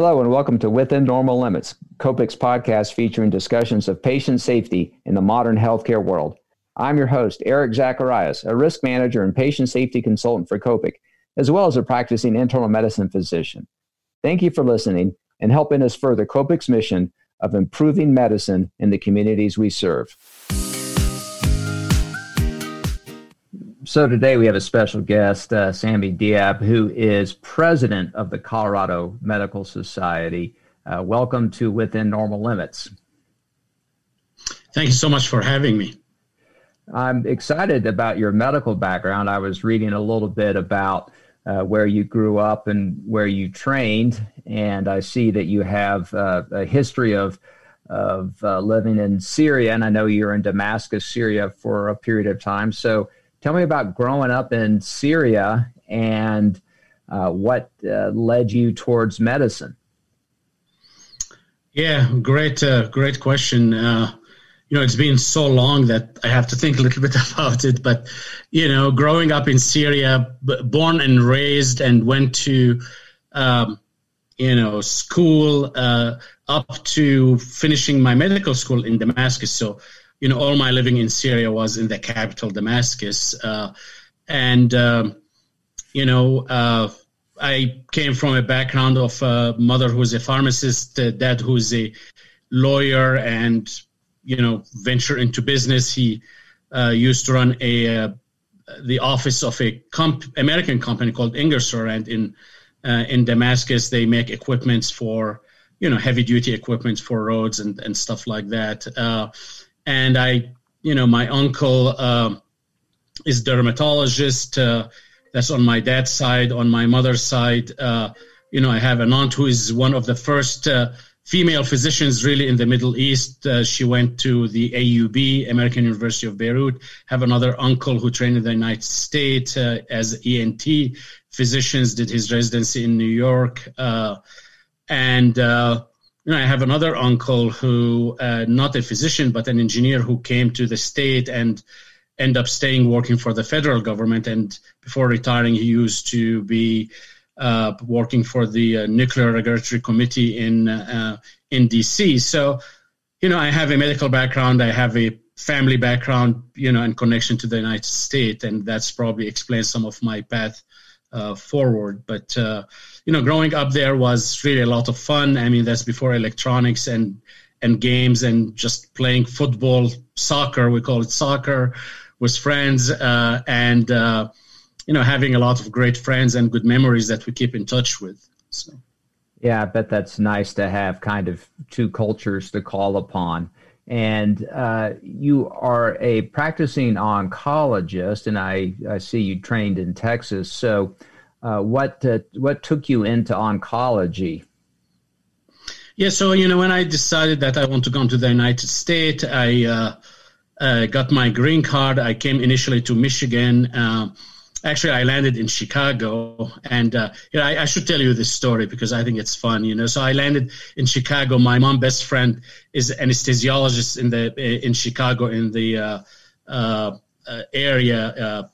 Hello and welcome to Within Normal Limits, Copic's podcast featuring discussions of patient safety in the modern healthcare world. I'm your host, Eric Zacharias, a risk manager and patient safety consultant for Copic, as well as a practicing internal medicine physician. Thank you for listening and helping us further Copic's mission of improving medicine in the communities we serve. So today we have a special guest, Sammy Diab, who is president of the Colorado Medical Society. Welcome to Within Normal Limits. Thank you so much for having me. I'm excited about your medical background. I was reading a little bit about where you grew up and where you trained, and I see that you have a history of living in Syria, and I know you were in Damascus, Syria for a period of time. So tell me about growing up in Syria and what led you towards medicine. Yeah, great question. It's been so long that I have to think a little bit about it. But, growing up in Syria, born and raised, and went to, school up to finishing my medical school in Damascus. So, all my living in Syria was in the capital, Damascus. I came from a background of a mother who's a pharmacist, a dad who's a lawyer, and, venture into business. He used to run the office of a American company called Ingersoll. And in Damascus, they make equipments for, heavy-duty equipments for roads and stuff like that. And I, my uncle is dermatologist. That's on my dad's side. On my mother's side, I have an aunt who is one of the first female physicians really in the Middle East. She went to the AUB, American University of Beirut. Have another uncle who trained in the United States as ENT physicians, did his residency in New York. I have another uncle who, not a physician, but an engineer who came to the state and ended up working for the federal government. And before retiring, he used to be working for the Nuclear Regulatory Committee in D.C. So, I have a medical background. I have a family background, and connection to the United States. And that's probably explains some of my path forward. But, growing up there was really a lot of fun. I mean, that's before electronics and games and just playing football, soccer, we call it soccer, with friends having a lot of great friends and good memories that we keep in touch with. So, yeah, I bet that's nice to have kind of two cultures to call upon. And you are a practicing oncologist, and I see you trained in Texas. So what took you into oncology? Yeah, so, when I decided that I want to come to the United States, I got my green card. I came initially to Michigan. Actually, I landed in Chicago, and I should tell you this story because I think it's fun. So I landed in Chicago. My mom's best friend is an anesthesiologist in Chicago in the area,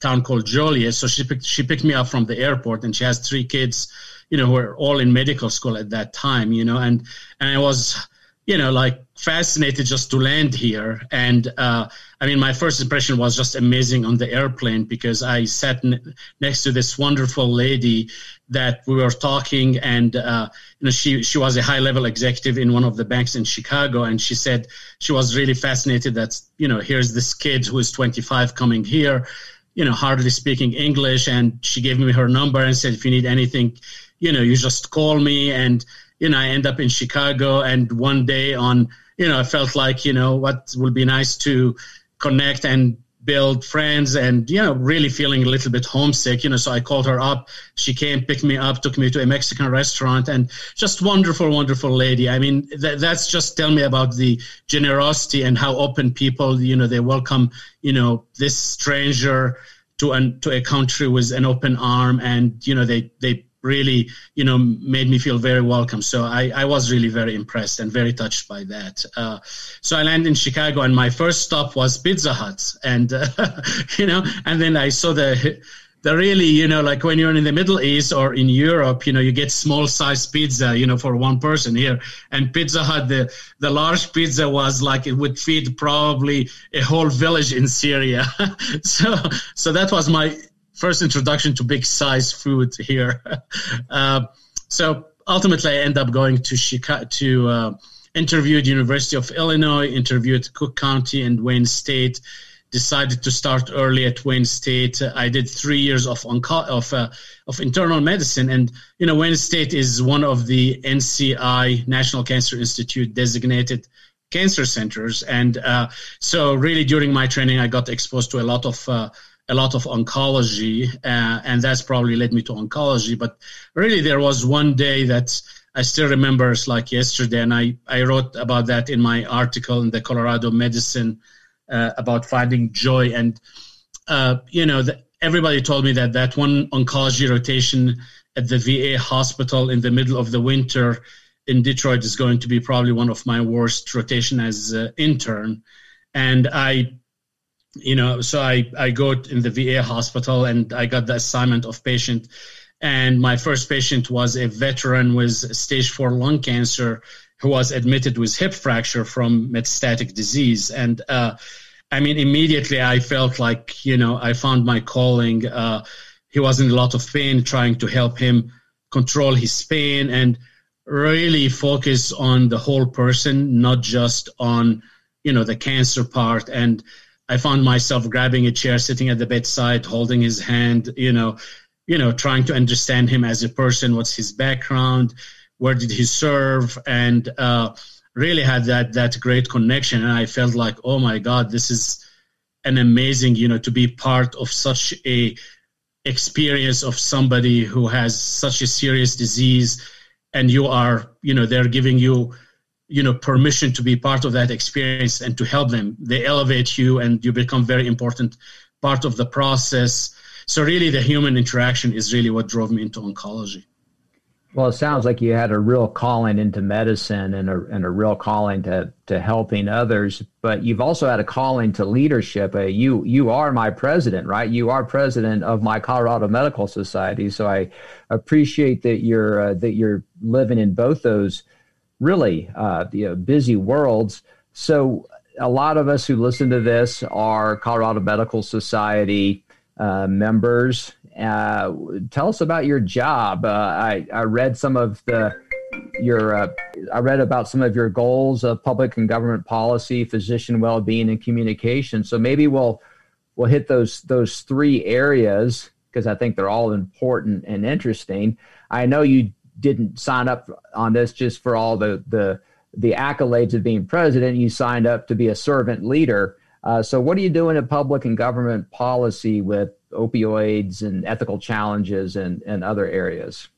town called Joliet. So she picked me up from the airport, and she has three kids, who are all in medical school at that time. And I was, fascinated just to land here. And my first impression was just amazing on the airplane, because I sat next to this wonderful lady that we were talking, and she was a high-level executive in one of the banks in Chicago, and she said she was really fascinated that, here's this kid who is 25 coming here, hardly speaking English, and she gave me her number and said, if you need anything, you just call me. And I end up in Chicago, and one day I felt like, what would be nice to connect and build friends, and, really feeling a little bit homesick, so I called her up. She came, picked me up, took me to a Mexican restaurant, and just wonderful, wonderful lady. I mean, that's just tell me about the generosity and how open people, they welcome, this stranger to a country with an open arm, and, they really, made me feel very welcome. So I was really very impressed and very touched by that. So I landed in Chicago, and my first stop was Pizza Hut. And and then I saw the They're really, you know, like when you're in the Middle East or in Europe, you know, you get small size pizza, you know, for one person here. And Pizza Hut, the large pizza was like it would feed probably a whole village in Syria. So that was my first introduction to big size food here. So ultimately, I end up going to Chicago to interviewed University of Illinois, interviewed Cook County and Wayne State. Decided to start early at Wayne State. I did 3 years of internal medicine, and you know Wayne State is one of the NCI National Cancer Institute designated cancer centers, and so really during my training I got exposed to a lot of oncology, and that's probably led me to oncology. But really there was one day that I still remember, it's like yesterday, and I wrote about that in my article in the Colorado Medicine. About finding joy, and you know, everybody told me that one oncology rotation at the VA hospital in the middle of the winter in Detroit is going to be probably one of my worst rotation as an intern. And I, you know, so I go in the VA hospital and I got the assignment of patient, and my first patient was a veteran with stage 4 lung cancer who was admitted with hip fracture from metastatic disease. And I mean, immediately I felt like, you know, I found my calling. He was in a lot of pain, trying to help him control his pain and really focus on the whole person, not just on, you know, the cancer part. And I found myself grabbing a chair, sitting at the bedside, holding his hand, you know, trying to understand him as a person, what's his background, where did he serve, and really had that great connection. And I felt like, oh my God, this is an amazing, you know, to be part of such a experience of somebody who has such a serious disease, and you are, you know, they're giving you, you know, permission to be part of that experience and to help them. They elevate you and you become very important part of the process. So really the human interaction is really what drove me into oncology. Well, it sounds like you had a real calling into medicine and a real calling to helping others, but you've also had a calling to leadership. You are my president, right? You are president of my Colorado Medical Society, so I appreciate that you're living in both those really busy worlds. So a lot of us who listen to this are Colorado Medical Society members. Tell us about your job. I read about some of your goals of public and government policy, physician well-being, and communication. So maybe we'll hit those three areas because I think they're all important and interesting. I know you didn't sign up on this just for all the accolades of being president. You signed up to be a servant leader. So what are you doing in public and government policy with opioids and ethical challenges and other areas?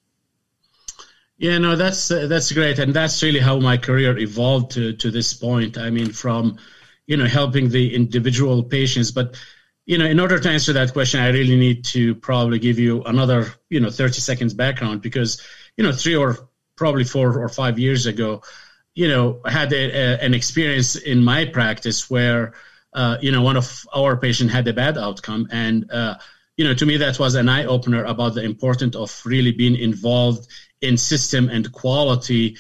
Yeah, no, that's great. And that's really how my career evolved to this point. I mean, from, you know, helping the individual patients. But, you know, in order to answer that question, I really need to probably give you another, you know, 30 seconds background because, you know, 4 or 5 years ago, you know, I had an experience in my practice where, you know, one of our patients had a bad outcome. And, you know, to me, that was an eye-opener about the importance of really being involved in system and quality,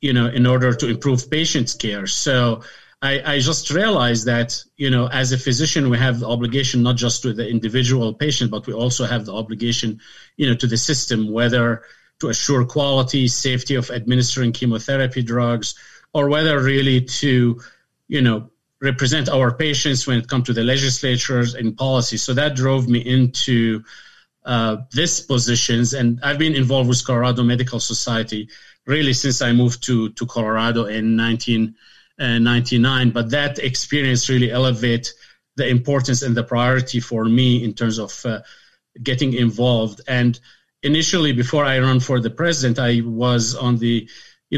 you know, in order to improve patients' care. So I just realized that, you know, as a physician, we have the obligation not just to the individual patient, but we also have the obligation, you know, to the system, whether to assure quality, safety of administering chemotherapy drugs, or whether really to, you know, represent our patients when it comes to the legislatures and policy. So that drove me into these positions. And I've been involved with Colorado Medical Society really since I moved to Colorado in 1999. But that experience really elevated the importance and the priority for me in terms of getting involved. And initially, before I ran for the president, I was on the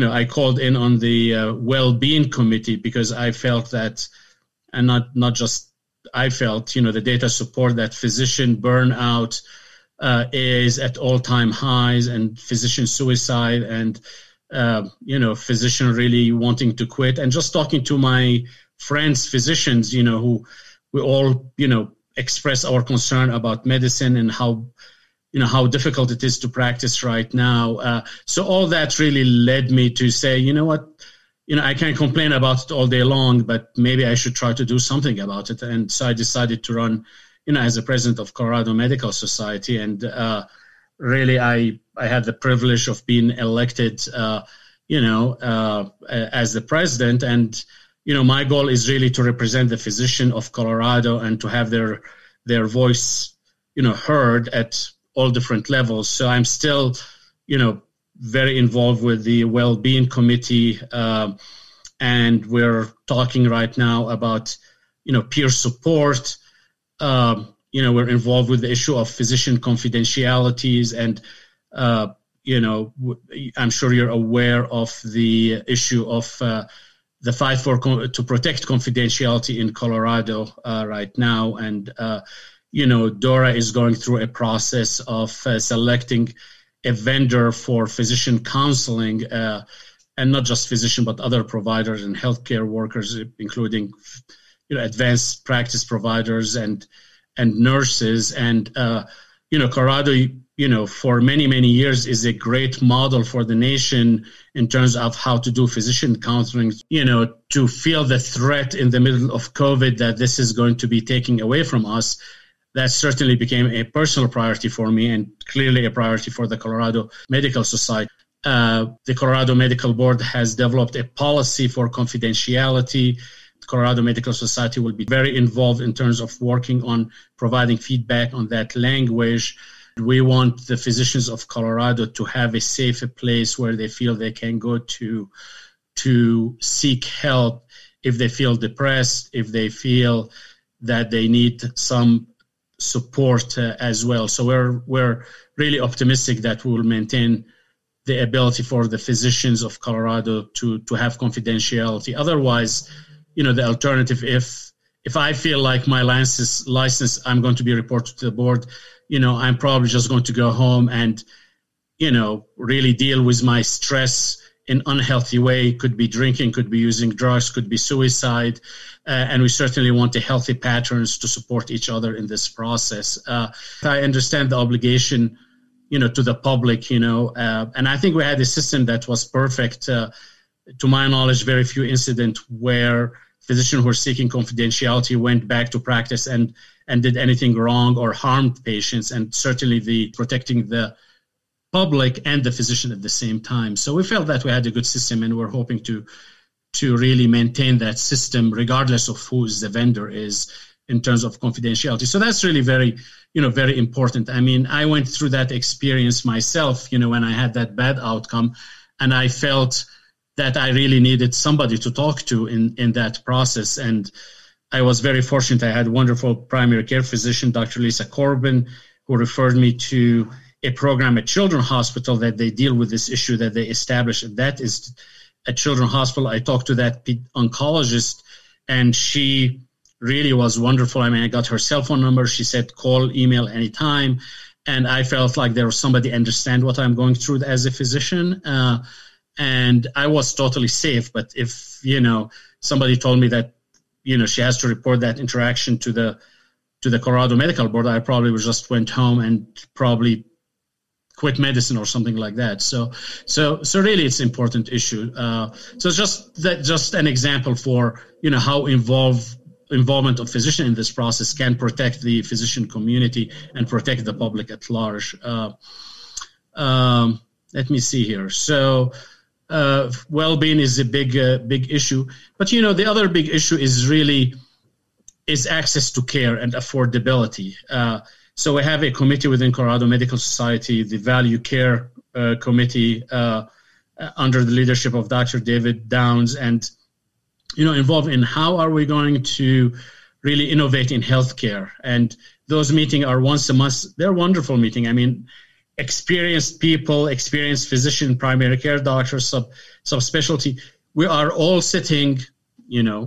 I called in on the well-being committee because I felt that, and not just I felt, you know, the data support that physician burnout is at all-time highs and physician suicide and, you know, physician really wanting to quit. And just talking to my friends, physicians, you know, who we all, you know, express our concern about medicine and how difficult it is to practice right now. So all that really led me to say, you know what, I can complain about it all day long, but maybe I should try to do something about it. And so I decided to run, as a president of Colorado Medical Society. And really, I had the privilege of being elected, as the president. And, my goal is really to represent the physician of Colorado and to have their voice, heard at all different levels. So I'm still, very involved with the well-being committee, and we're talking right now about, peer support. We're involved with the issue of physician confidentialities, and I'm sure you're aware of the issue of the fight to protect confidentiality in Colorado right now, and Dora is going through a process of selecting a vendor for physician counseling, and not just physician, but other providers and healthcare workers, including advanced practice providers and nurses. And Colorado, for many years is a great model for the nation in terms of how to do physician counseling. To feel the threat in the middle of COVID that this is going to be taking away from us, that certainly became a personal priority for me, and clearly a priority for the Colorado Medical Society. The Colorado Medical Board has developed a policy for confidentiality. The Colorado Medical Society will be very involved in terms of working on providing feedback on that language. We want the physicians of Colorado to have a safer place where they feel they can go to seek help if they feel depressed, if they feel that they need some support as well. So we're really optimistic that we will maintain the ability for the physicians of Colorado to have confidentiality. Otherwise, the alternative, if I feel like my license, I'm going to be reported to the board, I'm probably just going to go home and, really deal with my stress in unhealthy way. Could be drinking, could be using drugs, could be suicide. And we certainly want the healthy patterns to support each other in this process. I understand the obligation, to the public, and I think we had a system that was perfect. To my knowledge, very few incidents where physicians who were seeking confidentiality went back to practice and did anything wrong or harmed patients. And certainly the protecting the public and the physician at the same time. So we felt that we had a good system, and we're hoping to really maintain that system regardless of who the vendor is in terms of confidentiality. So that's really very important. I mean, I went through that experience myself, when I had that bad outcome, and I felt that I really needed somebody to talk to in that process. And I was very fortunate. I had a wonderful primary care physician, Dr. Lisa Corbin, who referred me to a program at Children's Hospital that they deal with this issue that they established. And that is at Children's Hospital. I talked to that oncologist, and she really was wonderful. I mean, I got her cell phone number. She said, call, email anytime. And I felt like there was somebody understand what I'm going through as a physician. And I was totally safe. But if, somebody told me that, she has to report that interaction to the Colorado Medical Board, I probably just went home and probably quit medicine or something like that. So really, it's an important issue. So just an example for how involvement of physician in this process can protect the physician community and protect the public at large. Let me see here. So well-being is a big issue, but the other big issue is really is access to care and affordability. So we have a committee within Colorado Medical Society, the Value Care Committee, under the leadership of Dr. David Downs, and, involved in how are we going to really innovate in healthcare. And those meetings are once a month. They're wonderful meetings. I mean, experienced people, experienced physician, primary care doctors, subspecialty. We are all sitting,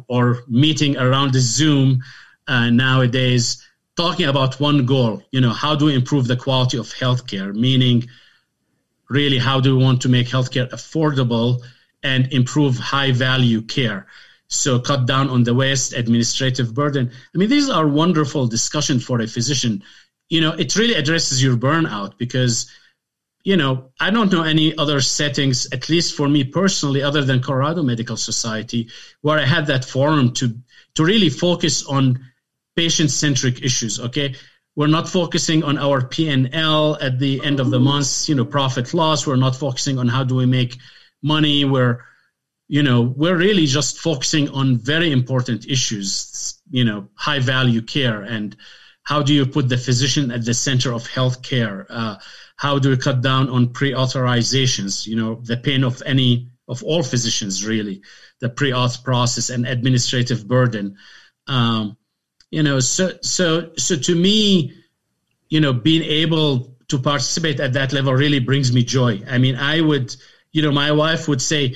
or meeting around the Zoom nowadays, talking about one goal, how do we improve the quality of healthcare? Meaning, really, how do we want to make healthcare affordable and improve high value care? so cut down on the waste, administrative burden. I mean, these are wonderful discussions for a physician. You know, it really addresses your burnout because, you know, I don't know any other settings, at least for me personally, other than Colorado Medical Society, where I had that forum to really focus on patient-centric issues, okay? We're not focusing on our P&L at the end of the month, you know, profit loss. We're not focusing on how do we make money. We're really just focusing on very important issues, you know, high-value care, and how do you put the physician at the center of healthcare? How do we cut down on pre-authorizations? You know, the pain of all physicians, really, the pre-auth process and administrative burden. So to me, you know, being able to participate at that level really brings me joy. I mean, I would, you know, my wife would say,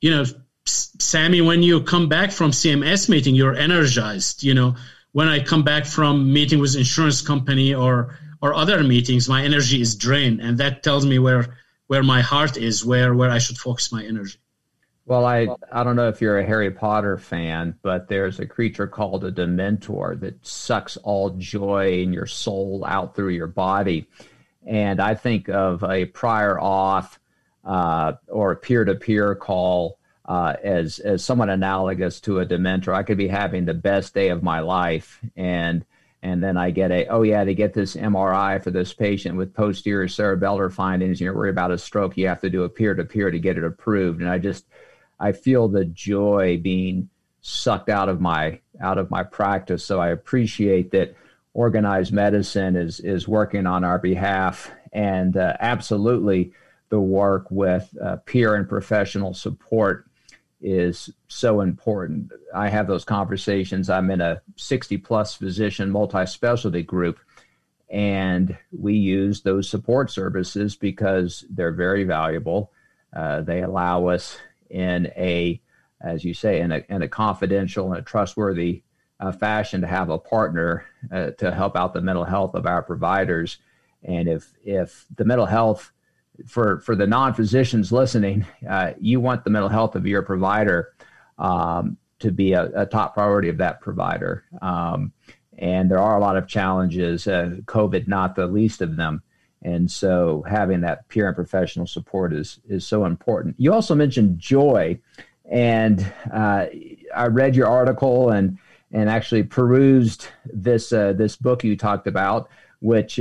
you know, Sammy, when you come back from CMS meeting, you're energized. You know, when I come back from meeting with insurance company or other meetings, my energy is drained. And that tells me where my heart is, where I should focus my energy. Well, I don't know if you're a Harry Potter fan, but there's a creature called a Dementor that sucks all joy in your soul out through your body. And I think of a prior auth or a peer-to-peer call as somewhat analogous to a Dementor. I could be having the best day of my life, and then I get to get this MRI for this patient with posterior cerebellar findings, you're worried about a stroke, you have to do a peer-to-peer to get it approved. And I feel the joy being sucked out of my practice. So I appreciate that organized medicine is working on our behalf, and absolutely the work with peer and professional support is so important. I have those conversations. I'm in a 60-plus physician multi-specialty group, and we use those support services because they're very valuable. They allow us in a confidential and a trustworthy fashion to have a partner to help out the mental health of our providers. And if the mental health, for the non-physicians listening, you want the mental health of your provider to be a top priority of that provider. And there are a lot of challenges, COVID not the least of them. And so having that peer and professional support is so important. You also mentioned joy, and I read your article and actually perused this book you talked about, which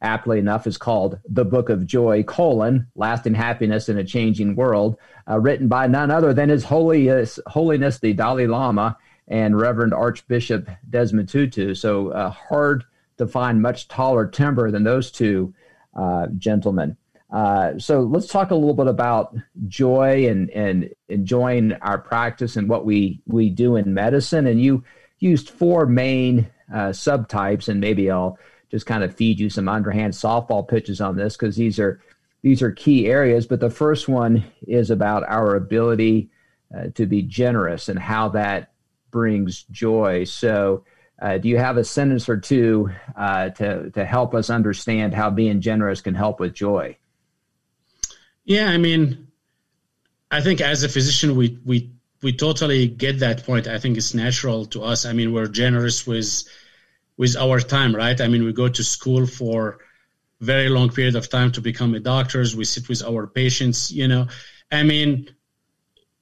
aptly enough is called The Book of Joy: Lasting Happiness in a Changing World, written by none other than His Holiness the Dalai Lama and Reverend Archbishop Desmond Tutu. So hard to find much taller timber than those two gentlemen. So let's talk a little bit about joy and enjoying our practice and what we do in medicine. And you used four main subtypes, and maybe I'll just kind of feed you some underhand softball pitches on this because these are key areas. But the first one is about our ability to be generous and how that brings joy. So do you have a sentence or two to help us understand how being generous can help with joy? Yeah, I mean, I think as a physician, we totally get that point. I think it's natural to us. I mean, we're generous with our time, right? I mean, we go to school for a very long period of time to become a doctor. We sit with our patients, you know. I mean,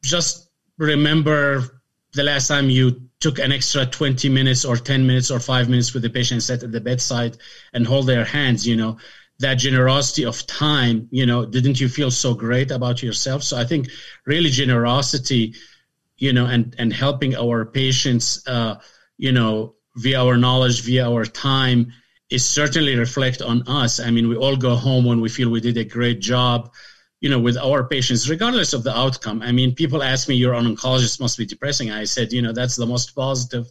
just remember the last time you took an extra 20 minutes or 10 minutes or 5 minutes with the patient, sat at the bedside and hold their hands, you know, that generosity of time, you know, didn't you feel so great about yourself? So I think really generosity, you know, and helping our patients, you know, via our knowledge, via our time, is certainly reflect on us. I mean, we all go home when we feel we did a great job, you know, with our patients, regardless of the outcome. I mean, people ask me, you're an oncologist, must be depressing. I said, you know, that's the most positive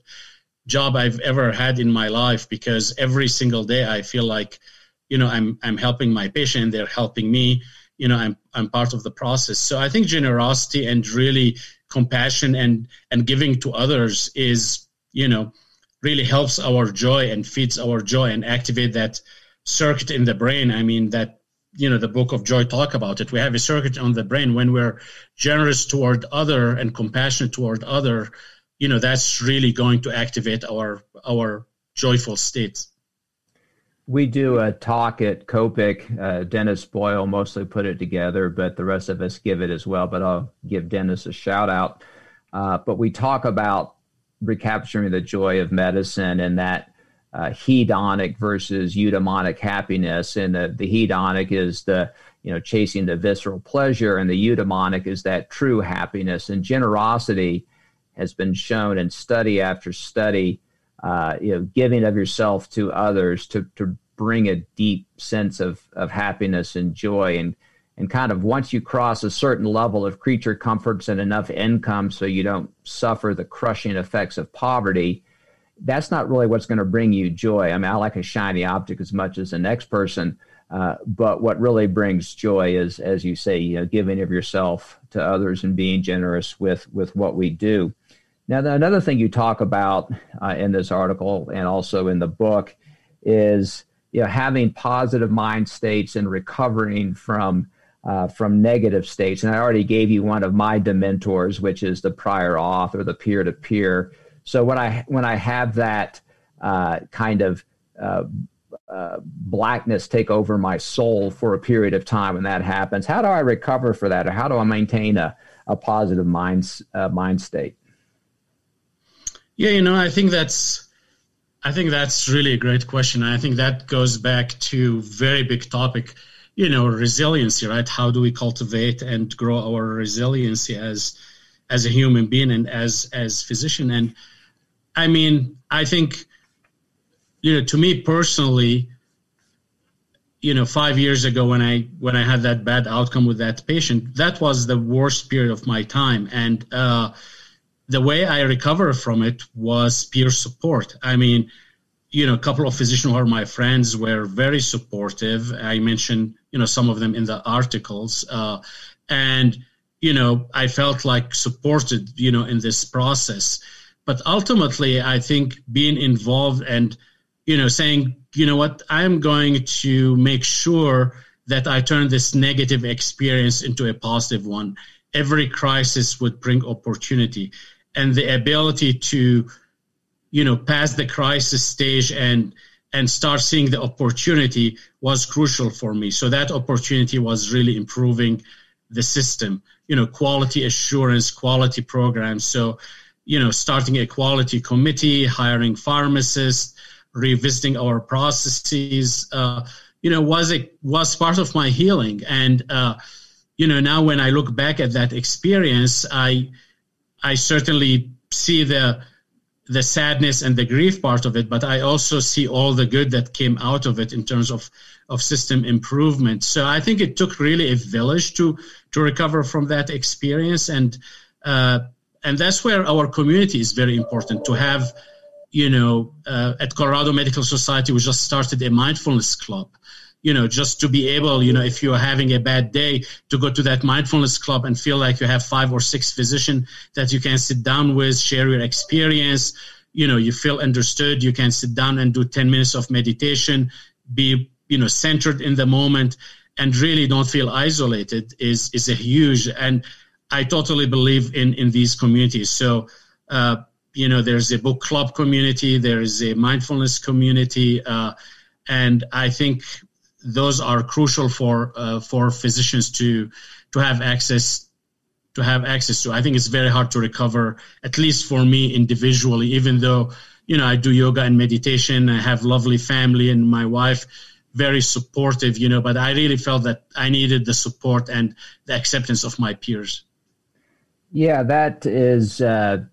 job I've ever had in my life, because every single day I feel like, you know, I'm helping my patient, they're helping me, you know, I'm part of the process. So I think generosity and really compassion and giving to others is, you know, really helps our joy and feeds our joy and activate that circuit in the brain. I mean, that you know, the Book of Joy talk about it. We have a circuit on the brain when we're generous toward other and compassionate toward other, you know, that's really going to activate our joyful state. We do a talk at Copic. Dennis Boyle mostly put it together, but the rest of us give it as well. But I'll give Dennis a shout out. But we talk about recapturing the joy of medicine and that hedonic versus eudaimonic happiness. And the hedonic is the, you know, chasing the visceral pleasure, and the eudaimonic is that true happiness. And generosity has been shown in study after study, you know, giving of yourself to others to bring a deep sense of happiness and joy. And kind of once you cross a certain level of creature comforts and enough income so you don't suffer the crushing effects of poverty, that's not really what's going to bring you joy. I mean, I like a shiny object as much as the next person, but what really brings joy is, as you say, you know, giving of yourself to others and being generous with what we do. Now, another thing you talk about in this article and also in the book is, you know, having positive mind states and recovering from negative states. And I already gave you one of my dementors, which is the prior auth or the peer-to-peer. So when I have that kind of blackness take over my soul for a period of time, when that happens, how do I recover for that? Or how do I maintain a positive mind state? Yeah, you know, I think that's really a great question. I think that goes back to very big topic, you know, resiliency, right? How do we cultivate and grow our resiliency as a human being and as physician? And I mean, I think, you know, to me personally, you know, 5 years ago when I had that bad outcome with that patient, that was the worst period of my time. And the way I recovered from it was peer support. I mean, you know, a couple of physicians who are my friends were very supportive. I mentioned, you know, some of them in the articles. And, you know, I felt like supported, you know, in this process. But ultimately, I think being involved and, you know, saying, you know what, I'm going to make sure that I turn this negative experience into a positive one. Every crisis would bring opportunity. And the ability to, you know, past the crisis stage and start seeing the opportunity was crucial for me. So that opportunity was really improving the system, you know, quality assurance, quality programs. So, you know, starting a quality committee, hiring pharmacists, revisiting our processes, you know, was part of my healing. And, you know, now when I look back at that experience, I certainly see the sadness and the grief part of it, but I also see all the good that came out of it in terms of system improvement. So I think it took really a village to recover from that experience. And that's where our community is very important to have, you know, at Colorado Medical Society, we just started a mindfulness club, you know, just to be able, you know, if you're having a bad day, to go to that mindfulness club and feel like you have 5 or 6 physicians that you can sit down with, share your experience, you know, you feel understood, you can sit down and do 10 minutes of meditation, be, you know, centered in the moment and really don't feel isolated is a huge, and I totally believe in these communities. So, you know, there's a book club community, there is a mindfulness community, and I think those are crucial for physicians to have access to. I think it's very hard to recover, at least for me individually, even though, you know, I do yoga and meditation. I have lovely family and my wife, very supportive, you know, but I really felt that I needed the support and the acceptance of my peers. Yeah, that is a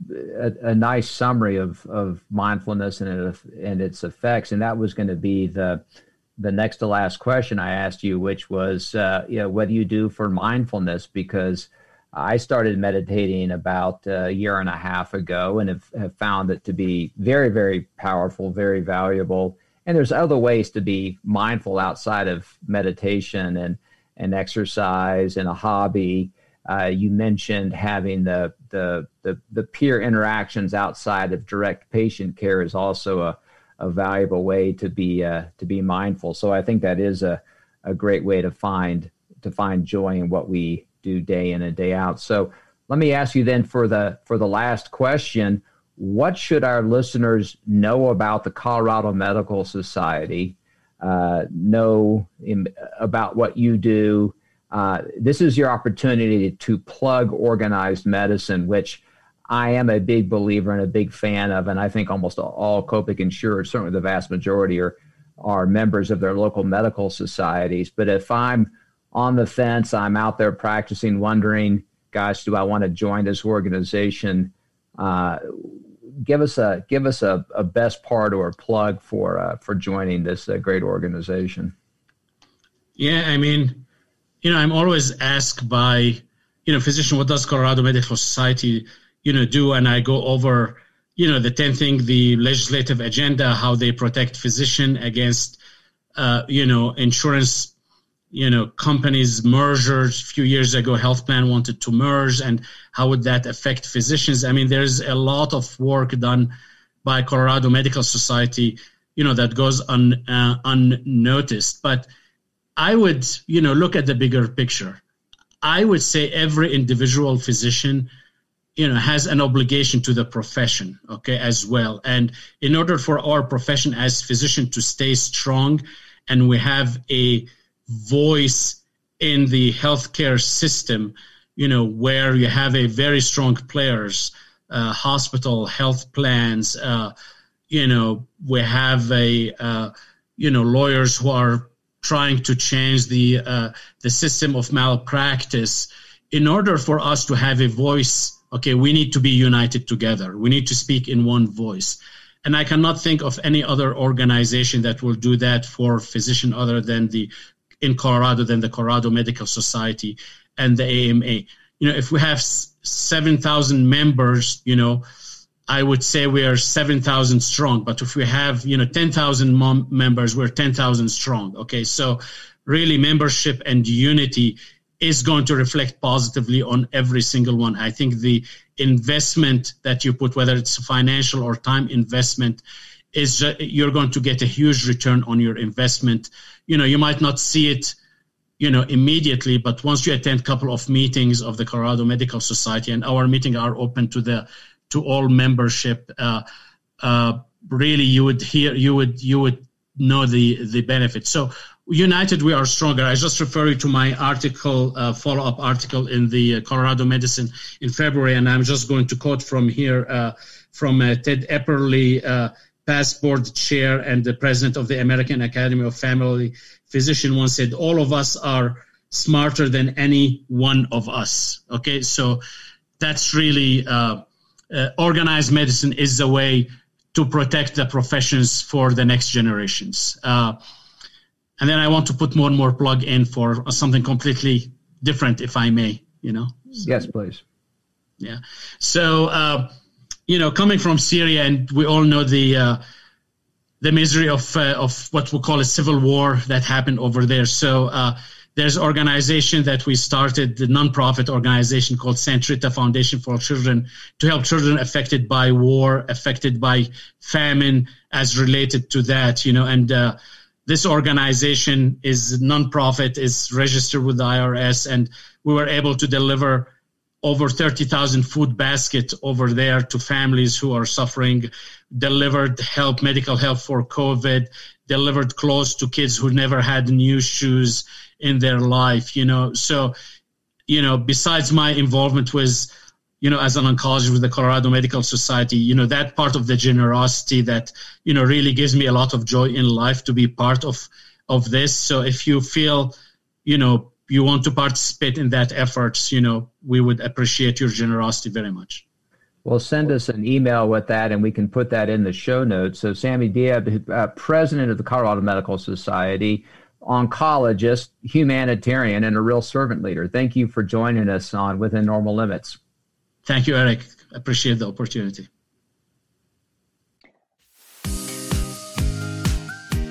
nice summary of mindfulness and its effects. And that was going to be the next to last question I asked you, which was, you know, what do you do for mindfulness? Because I started meditating about a year and a half ago and have found it to be very, very powerful, very valuable. And there's other ways to be mindful outside of meditation and exercise and a hobby. You mentioned having the peer interactions outside of direct patient care is also a valuable way to be mindful. So I think that is a a great way to find joy in what we do day in and day out. So let me ask you then for the last question, what should our listeners know about the Colorado Medical Society, about what you do? This is your opportunity to plug organized medicine, which I am a big believer and a big fan of, and I think almost all Copic insurers, certainly the vast majority, are members of their local medical societies. But if I'm on the fence, I'm out there practicing, wondering, gosh, do I want to join this organization? Give us a best part or a plug for joining this great organization. Yeah, I mean, I'm always asked by, physician, what does Colorado Medical Society, do? And I go over, the 10th thing, the legislative agenda, how they protect physician against, insurance, companies, mergers. A few years ago, health plan wanted to merge, and how would that affect physicians? I mean, there's a lot of work done by Colorado Medical Society, that goes unnoticed. But I would, look at the bigger picture. I would say every individual physician, has an obligation to the profession, okay, as well. And in order for our profession as physician to stay strong and we have a voice in the healthcare system, where you have a very strong players, hospital, health plans, we have a, lawyers who are trying to change the system of malpractice. In order for us to have a voice, okay, we need to be united together. We need to speak in one voice. And I cannot think of any other organization that will do that for physician other than the Colorado Medical Society and the AMA. If we have 7,000 members, I would say we are 7,000 strong. But if we have, 10,000 members, we're 10,000 strong. Okay, so really membership and unity is going to reflect positively on every single one. I think the investment that you put, whether it's financial or time investment, is you're going to get a huge return on your investment. You might not see it, immediately, but once you attend a couple of meetings of the Colorado Medical Society, and our meetings are open to all membership, really you would know the benefits. So united, we are stronger. I just refer you to my article, follow-up article in the Colorado Medicine in February, and I'm just going to quote from here, from Ted Epperly, past board chair and the president of the American Academy of Family Physician, once said, all of us are smarter than any one of us. Okay, so that's really... organized medicine is a way to protect the professions for the next generations. And then I want to put more and more plug in for something completely different, if I may, Yes, please. Yeah. So, coming from Syria, and we all know the misery of what we call a civil war that happened over there. So, there's an organization that we started, the nonprofit organization called Santrita Foundation for Children, to help children affected by war, affected by famine, as related to that, And this organization is nonprofit, is registered with the IRS, and we were able to deliver over 30,000 food baskets over there to families who are suffering, delivered help, medical help for COVID, delivered clothes to kids who never had new shoes in their life, So, besides my involvement was, as an oncologist with the Colorado Medical Society, that part of the generosity that, really gives me a lot of joy in life to be part of this. So if you feel, you want to participate in that efforts, we would appreciate your generosity very much. Well, send us an email with that, and we can put that in the show notes. So Sammy Diab, president of the Colorado Medical Society, oncologist, humanitarian, and a real servant leader. Thank you for joining us on Within Normal Limits. Thank you, Eric. I appreciate the opportunity.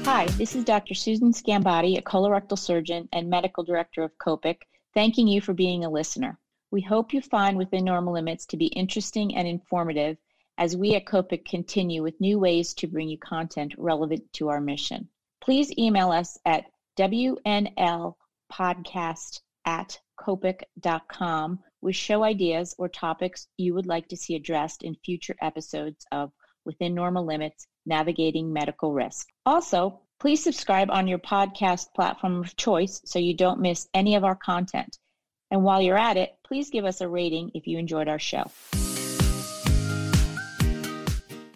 Hi, this is Dr. Susan Scambotti, a colorectal surgeon and medical director of Copic, thanking you for being a listener. We hope you find Within Normal Limits to be interesting and informative as we at Copic continue with new ways to bring you content relevant to our mission. Please email us at wnlpodcast@copic.com with show ideas or topics you would like to see addressed in future episodes of Within Normal Limits, Navigating Medical Risk. Also, please subscribe on your podcast platform of choice so you don't miss any of our content. And while you're at it, please give us a rating if you enjoyed our show.